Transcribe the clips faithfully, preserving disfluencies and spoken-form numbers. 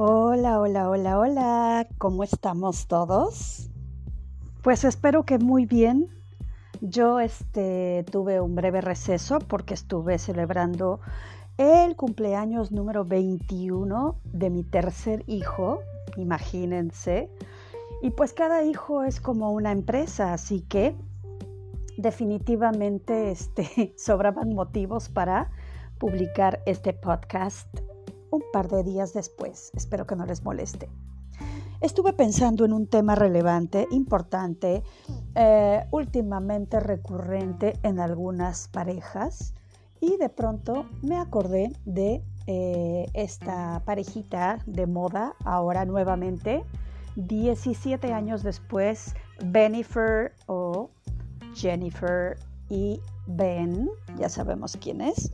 Hola, hola, hola, hola, ¿cómo estamos todos? Pues espero que muy bien. Yo este, tuve un breve receso porque estuve celebrando el cumpleaños número veintiuno de mi tercer hijo, imagínense. Y pues cada hijo es como una empresa, así que definitivamente este, sobraban motivos para publicar este podcast un par de días después. Espero que no les moleste. Estuve pensando en un tema relevante, importante, eh, últimamente recurrente en algunas parejas y de pronto me acordé de eh, esta parejita de moda, ahora nuevamente, diecisiete años después, Bennifer o Jennifer y Ben, ya sabemos quién es,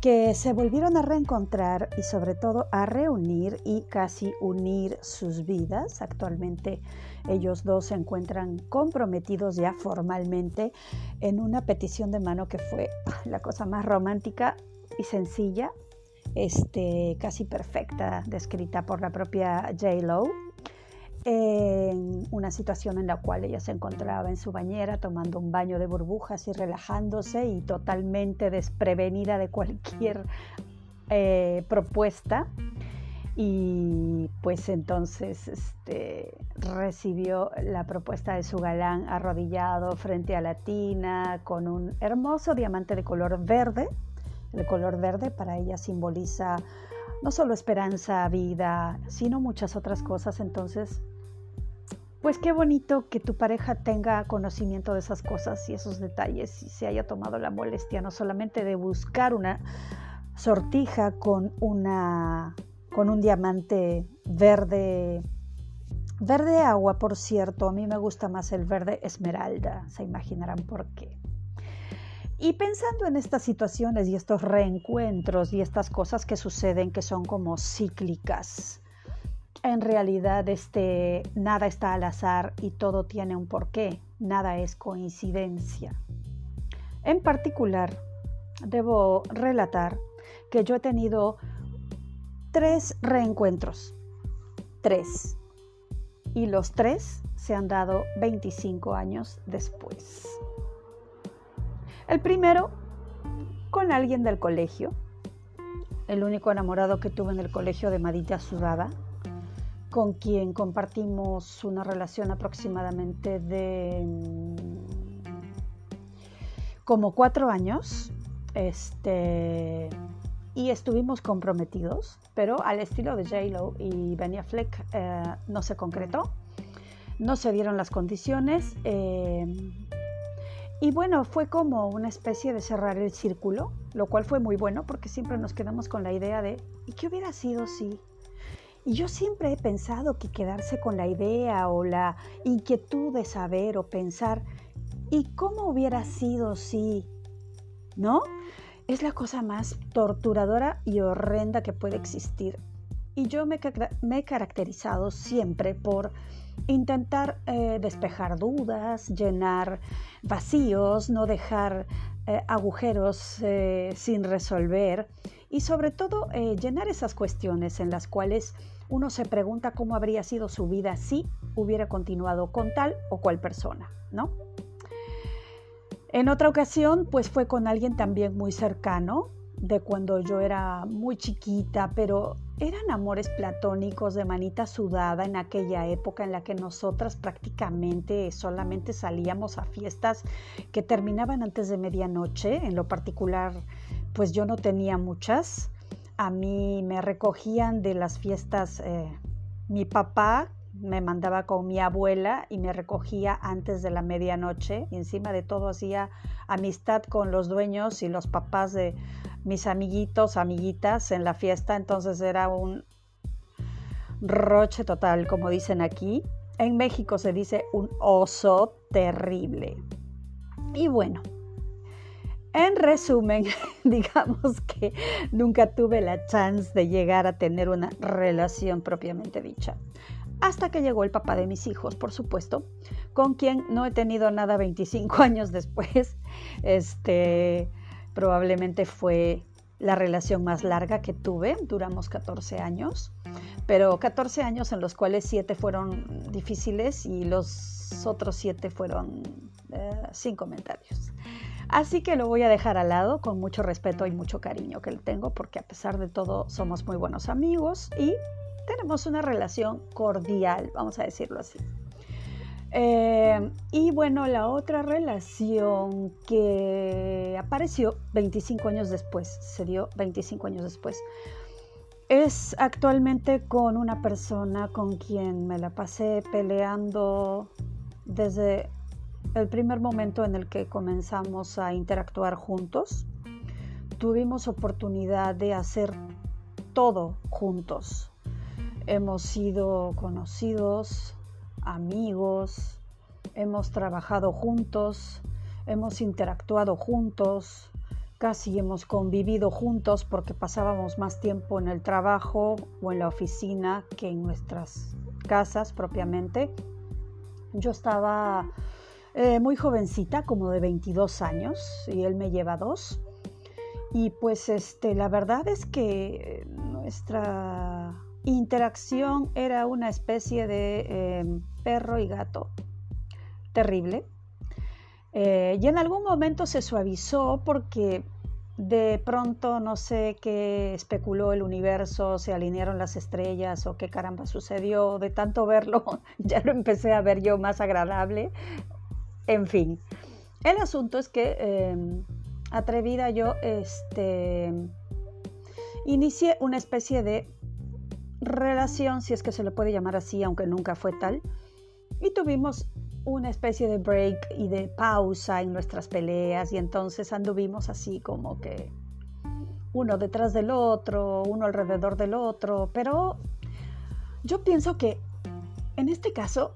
que se volvieron a reencontrar y sobre todo a reunir y casi unir sus vidas. Actualmente ellos dos se encuentran comprometidos ya formalmente en una petición de mano que fue la cosa más romántica y sencilla, este, casi perfecta, descrita por la propia J-Lo, en una situación en la cual ella se encontraba en su bañera tomando un baño de burbujas y relajándose y totalmente desprevenida de cualquier eh, propuesta, y pues entonces este, recibió la propuesta de su galán arrodillado frente a la tina con un hermoso diamante de color verde. El color verde para ella simboliza no solo esperanza, vida, sino muchas otras cosas. Entonces, pues qué bonito que tu pareja tenga conocimiento de esas cosas y esos detalles y se haya tomado la molestia no solamente de buscar una sortija con, una, con un diamante verde, verde agua, por cierto. A mí me gusta más el verde esmeralda, se imaginarán por qué. Y pensando en estas situaciones y estos reencuentros y estas cosas que suceden que son como cíclicas, en realidad este, nada está al azar y todo tiene un porqué, nada es coincidencia. En particular, debo relatar que yo he tenido tres reencuentros, tres, y los tres se han dado veinticinco años después. El primero, con alguien del colegio, el único enamorado que tuve en el colegio de Madita Sudada, con quien compartimos una relación aproximadamente de como cuatro años, este, y estuvimos comprometidos, pero al estilo de J-Lo y Ben Affleck eh, no se concretó, no se dieron las condiciones, eh, y bueno, fue como una especie de cerrar el círculo, lo cual fue muy bueno porque siempre nos quedamos con la idea de ¿y qué hubiera sido si? Y yo siempre he pensado que quedarse con la idea o la inquietud de saber o pensar ¿y cómo hubiera sido si? ¿No? Es la cosa más torturadora y horrenda que puede existir. Y yo me, me he caracterizado siempre por intentar eh, despejar dudas, llenar vacíos, no dejar eh, agujeros eh, sin resolver y sobre todo eh, llenar esas cuestiones en las cuales uno se pregunta cómo habría sido su vida si hubiera continuado con tal o cual persona, ¿no? En otra ocasión, pues fue con alguien también muy cercano, de cuando yo era muy chiquita, pero eran amores platónicos de manita sudada en aquella época en la que nosotras prácticamente solamente salíamos a fiestas que terminaban antes de medianoche. En lo particular, pues yo no tenía muchas. A mí me recogían de las fiestas, eh, mi papá me mandaba con mi abuela y me recogía antes de la medianoche. Y encima de todo hacía amistad con los dueños y los papás de mis amiguitos, amiguitas en la fiesta, entonces era un roche total, como dicen aquí. En México se dice un oso terrible. Y bueno, en resumen, digamos que nunca tuve la chance de llegar a tener una relación propiamente dicha. Hasta que llegó el papá de mis hijos, por supuesto, con quien no he tenido nada veinticinco años después. Este... Probablemente fue la relación más larga que tuve, duramos catorce años, pero catorce años en los cuales siete fueron difíciles y los otros siete fueron eh, sin comentarios. Así que lo voy a dejar al lado con mucho respeto y mucho cariño que le tengo, porque a pesar de todo somos muy buenos amigos y tenemos una relación cordial, vamos a decirlo así. Eh, y bueno, la otra relación que apareció veinticinco años después, se dio veinticinco años después, es actualmente con una persona con quien me la pasé peleando desde el primer momento en el que comenzamos a interactuar juntos. Tuvimos oportunidad de hacer todo juntos. Hemos sido conocidos, amigos, hemos trabajado juntos, hemos interactuado juntos, casi hemos convivido juntos porque pasábamos más tiempo en el trabajo o en la oficina que en nuestras casas propiamente. Yo estaba eh, muy jovencita, como de veintidós años, y él me lleva dos. Y pues este, la verdad es que nuestra interacción era una especie de eh, perro y gato terrible, eh, y en algún momento se suavizó porque de pronto no sé qué especuló el universo, se alinearon las estrellas o qué caramba sucedió, de tanto verlo ya lo empecé a ver yo más agradable. En fin, el asunto es que eh, atrevida yo este, inicié una especie de relación, si es que se le puede llamar así, aunque nunca fue tal, y tuvimos una especie de break y de pausa en nuestras peleas, y entonces anduvimos así como que uno detrás del otro, uno alrededor del otro, pero yo pienso que en este caso,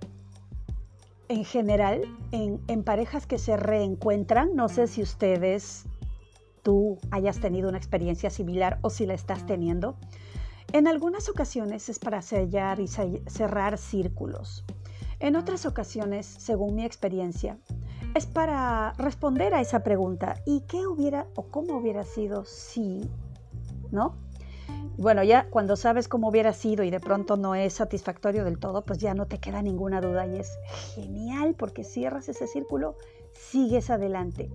en general, en, en parejas que se reencuentran, no sé si ustedes, tú hayas tenido una experiencia similar o si la estás teniendo, en algunas ocasiones es para sellar y cerrar círculos. En otras ocasiones, según mi experiencia, es para responder a esa pregunta. ¿Y qué hubiera o cómo hubiera sido si? ¿No? Bueno, ya cuando sabes cómo hubiera sido y de pronto no es satisfactorio del todo, pues ya no te queda ninguna duda y es genial porque cierras ese círculo, sigues adelante.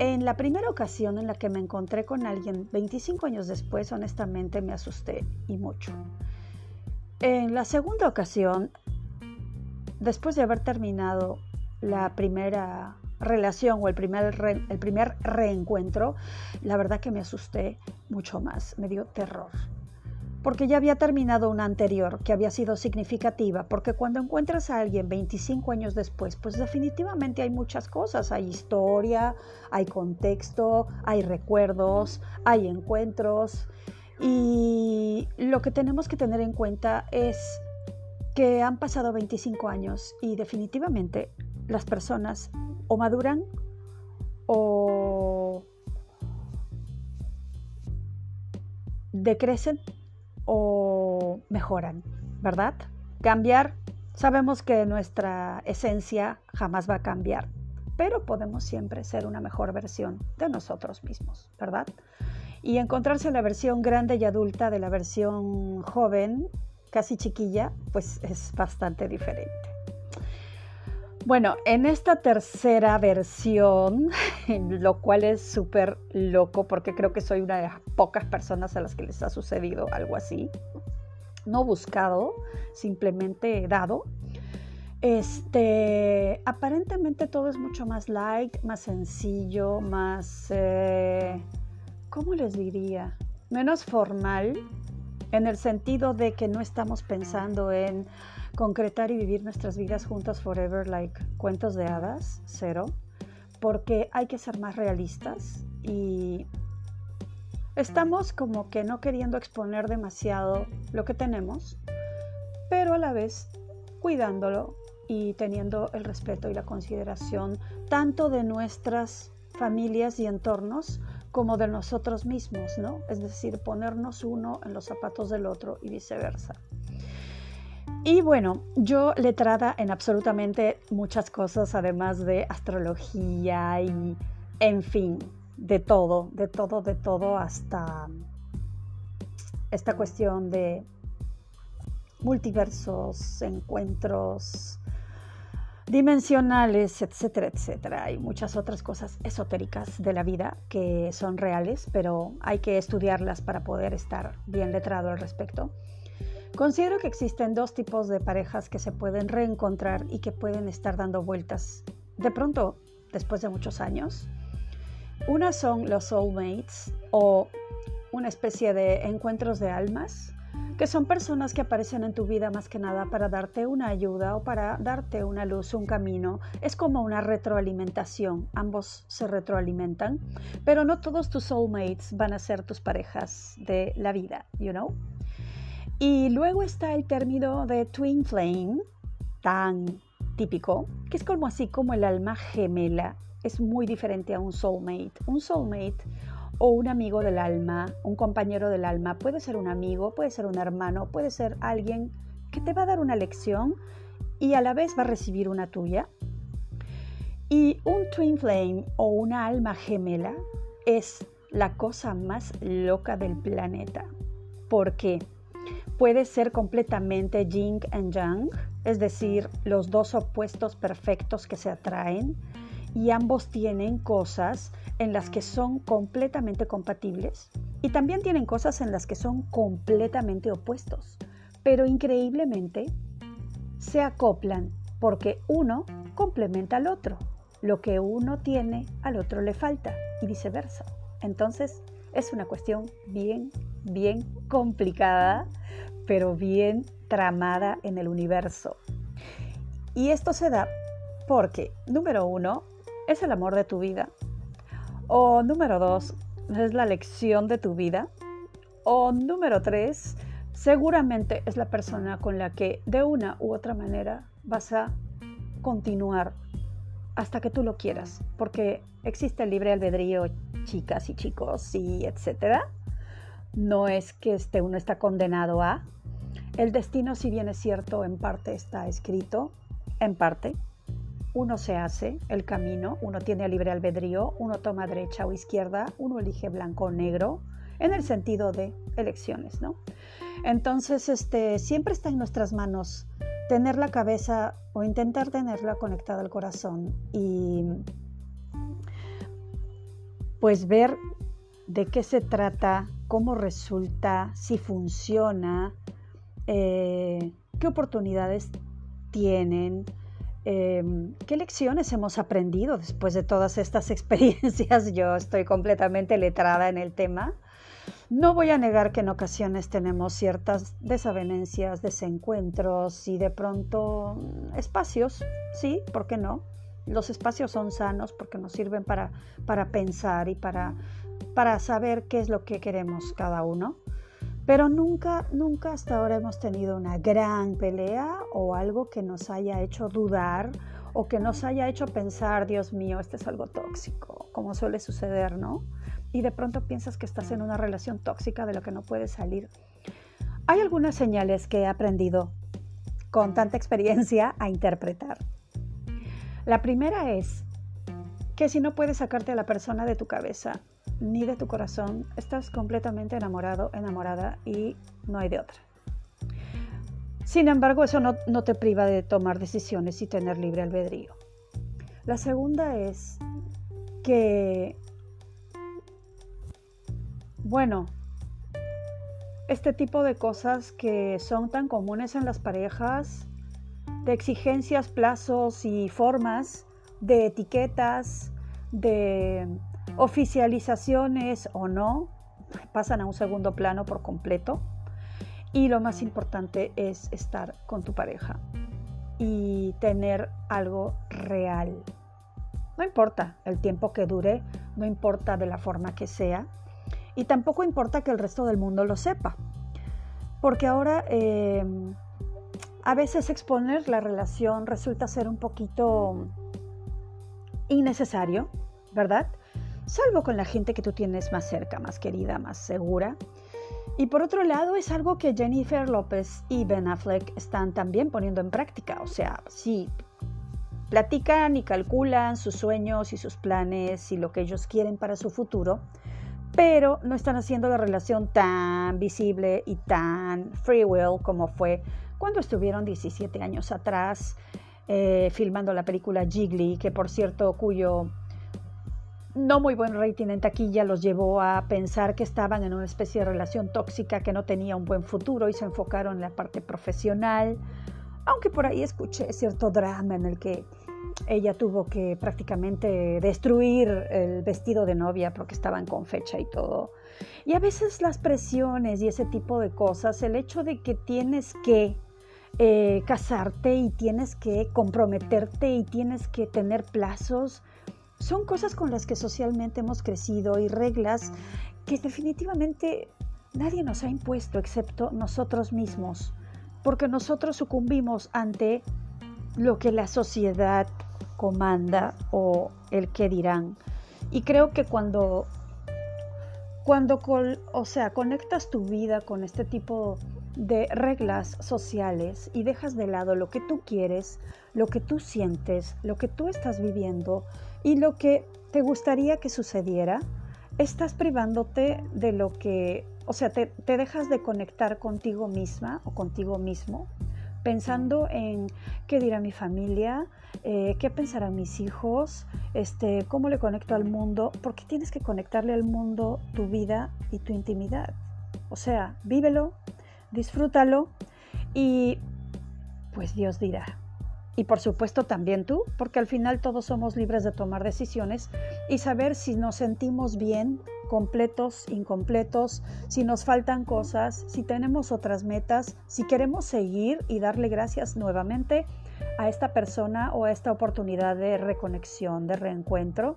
En la primera ocasión en la que me encontré con alguien, veinticinco años después, honestamente me asusté y mucho. En la segunda ocasión, después de haber terminado la primera relación o el primer, re, el primer reencuentro, la verdad que me asusté mucho más, me dio terror. Porque ya había terminado una anterior que había sido significativa, porque cuando encuentras a alguien veinticinco años después, pues definitivamente hay muchas cosas, hay historia, hay contexto, hay recuerdos, hay encuentros, y lo que tenemos que tener en cuenta es que han pasado veinticinco años y definitivamente las personas o maduran o decrecen o mejoran, ¿verdad? Cambiar, sabemos que nuestra esencia jamás va a cambiar, pero podemos siempre ser una mejor versión de nosotros mismos, ¿verdad? Y encontrarse la versión grande y adulta de la versión joven, casi chiquilla, pues es bastante diferente. Bueno, en esta tercera versión, lo cual es súper loco porque creo que soy una de las pocas personas a las que les ha sucedido algo así, no buscado, simplemente dado, este, aparentemente todo es mucho más light, más sencillo, más, eh, ¿cómo les diría? Menos formal, en el sentido de que no estamos pensando en concretar y vivir nuestras vidas juntos forever, like cuentos de hadas, cero, porque hay que ser más realistas y estamos como que no queriendo exponer demasiado lo que tenemos, pero a la vez cuidándolo y teniendo el respeto y la consideración tanto de nuestras familias y entornos como de nosotros mismos, ¿no? Es decir, ponernos uno en los zapatos del otro y viceversa. Y bueno, yo letrada en absolutamente muchas cosas, además de astrología y en fin, de todo, de todo, de todo, hasta esta cuestión de multiversos, encuentros dimensionales, etcétera, etcétera, y muchas otras cosas esotéricas de la vida que son reales, pero hay que estudiarlas para poder estar bien letrado al respecto. Considero que existen dos tipos de parejas que se pueden reencontrar y que pueden estar dando vueltas de pronto después de muchos años. Una son los soulmates, o una especie de encuentros de almas, que son personas que aparecen en tu vida más que nada para darte una ayuda o para darte una luz, un camino. Es como una retroalimentación, ambos se retroalimentan, pero no todos tus soulmates van a ser tus parejas de la vida, you know. Y luego está el término de twin flame, tan típico, que es como así como el alma gemela. Es muy diferente a un soulmate. Un soulmate o un amigo del alma, un compañero del alma, puede ser un amigo, puede ser un hermano, puede ser alguien que te va a dar una lección y a la vez va a recibir una tuya. Y un twin flame o una alma gemela es la cosa más loca del planeta, porque puede ser completamente yin and yang, es decir, los dos opuestos perfectos que se atraen, y ambos tienen cosas en las que son completamente compatibles y también tienen cosas en las que son completamente opuestos, pero increíblemente se acoplan porque uno complementa al otro, lo que uno tiene al otro le falta y viceversa. Entonces es una cuestión bien, bien complicada, pero bien tramada en el universo. Y esto se da porque, número uno, es el amor de tu vida, o número dos, es la lección de tu vida, o número tres, seguramente es la persona con la que de una u otra manera vas a continuar hasta que tú lo quieras, porque existe el libre albedrío, chicas y chicos, y etcétera. No es que este uno está condenado a. El destino, si bien es cierto, en parte está escrito, en parte uno se hace el camino, uno tiene libre albedrío, uno toma derecha o izquierda, uno elige blanco o negro, en el sentido de elecciones, ¿no? Entonces, este, siempre está en nuestras manos tener la cabeza o intentar tenerla conectada al corazón y pues ver de qué se trata, cómo resulta, si funciona, eh, qué oportunidades tienen, Eh, ¿qué lecciones hemos aprendido después de todas estas experiencias? Yo estoy completamente letrada en el tema. No voy a negar que en ocasiones tenemos ciertas desavenencias, desencuentros y de pronto espacios, ¿sí? ¿Por qué no? Los espacios son sanos porque nos sirven para, para pensar y para, para saber qué es lo que queremos cada uno. Pero nunca, nunca hasta ahora hemos tenido una gran pelea o algo que nos haya hecho dudar o que nos haya hecho pensar, Dios mío, este es algo tóxico, como suele suceder, ¿no? Y de pronto piensas que estás en una relación tóxica de la que no puedes salir. Hay algunas señales que he aprendido con tanta experiencia a interpretar. La primera es que si no puedes sacarte a la persona de tu cabeza, ni de tu corazón, estás completamente enamorado, enamorada y no hay de otra. Sin embargo, eso no, no te priva de tomar decisiones y tener libre albedrío. La segunda es que, bueno, este tipo de cosas que son tan comunes en las parejas, de exigencias, plazos y formas, de etiquetas, de oficializaciones o no, pasan a un segundo plano por completo. Y lo más importante es estar con tu pareja y tener algo real. No importa el tiempo que dure, no importa de la forma que sea, y tampoco importa que el resto del mundo lo sepa. Porque ahora eh, a veces exponer la relación resulta ser un poquito innecesario, ¿verdad? Salvo con la gente que tú tienes más cerca, más querida, más segura. Y por otro lado, es algo que Jennifer López y Ben Affleck están también poniendo en práctica. O sea, sí, Platican y calculan sus sueños y sus planes y lo que ellos quieren para su futuro, pero no están haciendo la relación tan visible y tan free will como fue cuando estuvieron diecisiete años atrás eh, filmando la película Gigli, que por cierto, cuyo no muy buen rating en taquilla los llevó a pensar que estaban en una especie de relación tóxica que no tenía un buen futuro y se enfocaron en la parte profesional, aunque por ahí escuché cierto drama en el que ella tuvo que prácticamente destruir el vestido de novia porque estaban con fecha y todo. Y a veces las presiones y ese tipo de cosas, el hecho de que tienes que eh, casarte y tienes que comprometerte y tienes que tener plazos, son cosas con las que socialmente hemos crecido y reglas que definitivamente nadie nos ha impuesto excepto nosotros mismos, porque nosotros sucumbimos ante lo que la sociedad comanda o el que dirán. Y creo que cuando, cuando col, o sea, conectas tu vida con este tipo de reglas sociales y dejas de lado lo que tú quieres, lo que tú sientes, lo que tú estás viviendo y lo que te gustaría que sucediera, estás privándote de lo que, o sea, te, te dejas de conectar contigo misma o contigo mismo, pensando en qué dirá mi familia, eh, qué pensarán mis hijos, este, cómo le conecto al mundo, porque tienes que conectarle al mundo tu vida y tu intimidad. O sea, vívelo, disfrútalo y pues Dios dirá. Y por supuesto también tú, porque al final todos somos libres de tomar decisiones y saber si nos sentimos bien, completos, incompletos, si nos faltan cosas, si tenemos otras metas, si queremos seguir y darle gracias nuevamente a esta persona o a esta oportunidad de reconexión, de reencuentro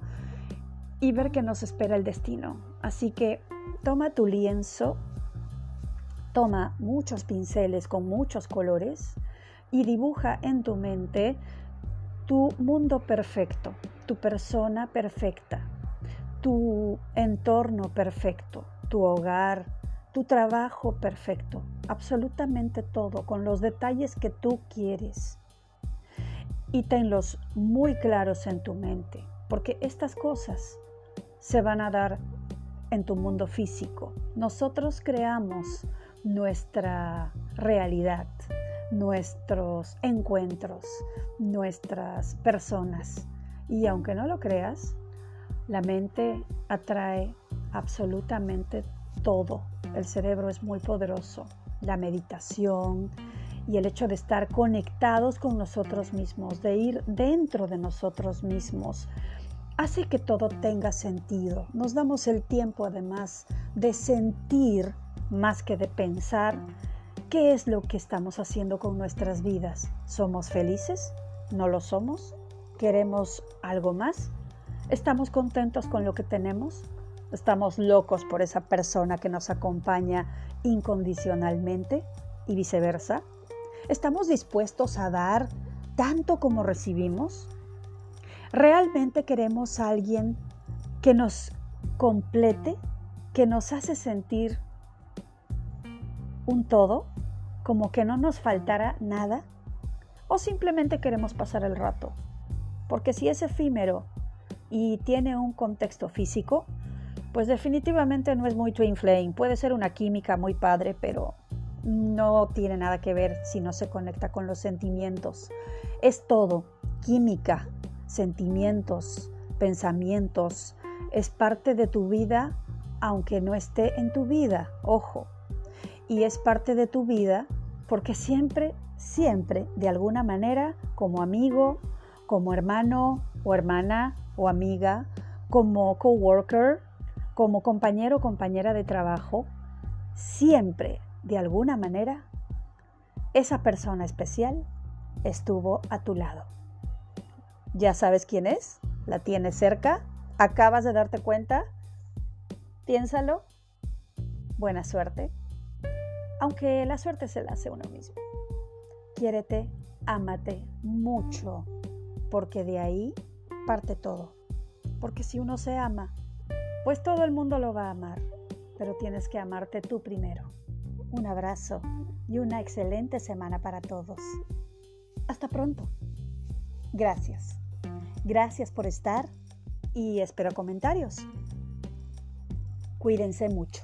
y ver qué nos espera el destino. Así que toma tu lienzo, toma muchos pinceles con muchos colores y dibuja en tu mente tu mundo perfecto, tu persona perfecta, tu entorno perfecto, tu hogar, tu trabajo perfecto, absolutamente todo, con los detalles que tú quieres. Y tenlos muy claros en tu mente, porque estas cosas se van a dar en tu mundo físico. Nosotros creamos nuestra realidad, nuestros encuentros, nuestras personas. Y aunque no lo creas, la mente atrae absolutamente todo. El cerebro es muy poderoso. La meditación y el hecho de estar conectados con nosotros mismos, de ir dentro de nosotros mismos, hace que todo tenga sentido. Nos damos el tiempo, además, de sentir más que de pensar. ¿Qué es lo que estamos haciendo con nuestras vidas? ¿Somos felices? ¿No lo somos? ¿Queremos algo más? ¿Estamos contentos con lo que tenemos? ¿Estamos locos por esa persona que nos acompaña incondicionalmente y viceversa? ¿Estamos dispuestos a dar tanto como recibimos? ¿Realmente queremos a alguien que nos complete, que nos hace sentir un todo, como que no nos faltara nada? ¿O simplemente queremos pasar el rato? Porque si es efímero y tiene un contexto físico, pues definitivamente no es muy twin flame. Puede ser una química muy padre, pero no tiene nada que ver si no se conecta con los sentimientos. Es todo, química, sentimientos, pensamientos, es parte de tu vida, aunque no esté en tu vida, ojo. Y es parte de tu vida porque siempre, siempre, de alguna manera, como amigo, como hermano o hermana o amiga, como coworker, como compañero o compañera de trabajo, siempre, de alguna manera, esa persona especial estuvo a tu lado. ¿Ya sabes quién es? ¿La tienes cerca? ¿Acabas de darte cuenta? Piénsalo. Buena suerte. Aunque la suerte se la hace uno mismo. Quiérete, ámate mucho, porque de ahí parte todo. Porque si uno se ama, pues todo el mundo lo va a amar, pero tienes que amarte tú primero. Un abrazo y una excelente semana para todos. Hasta pronto. Gracias. Gracias por estar y espero comentarios. Cuídense mucho.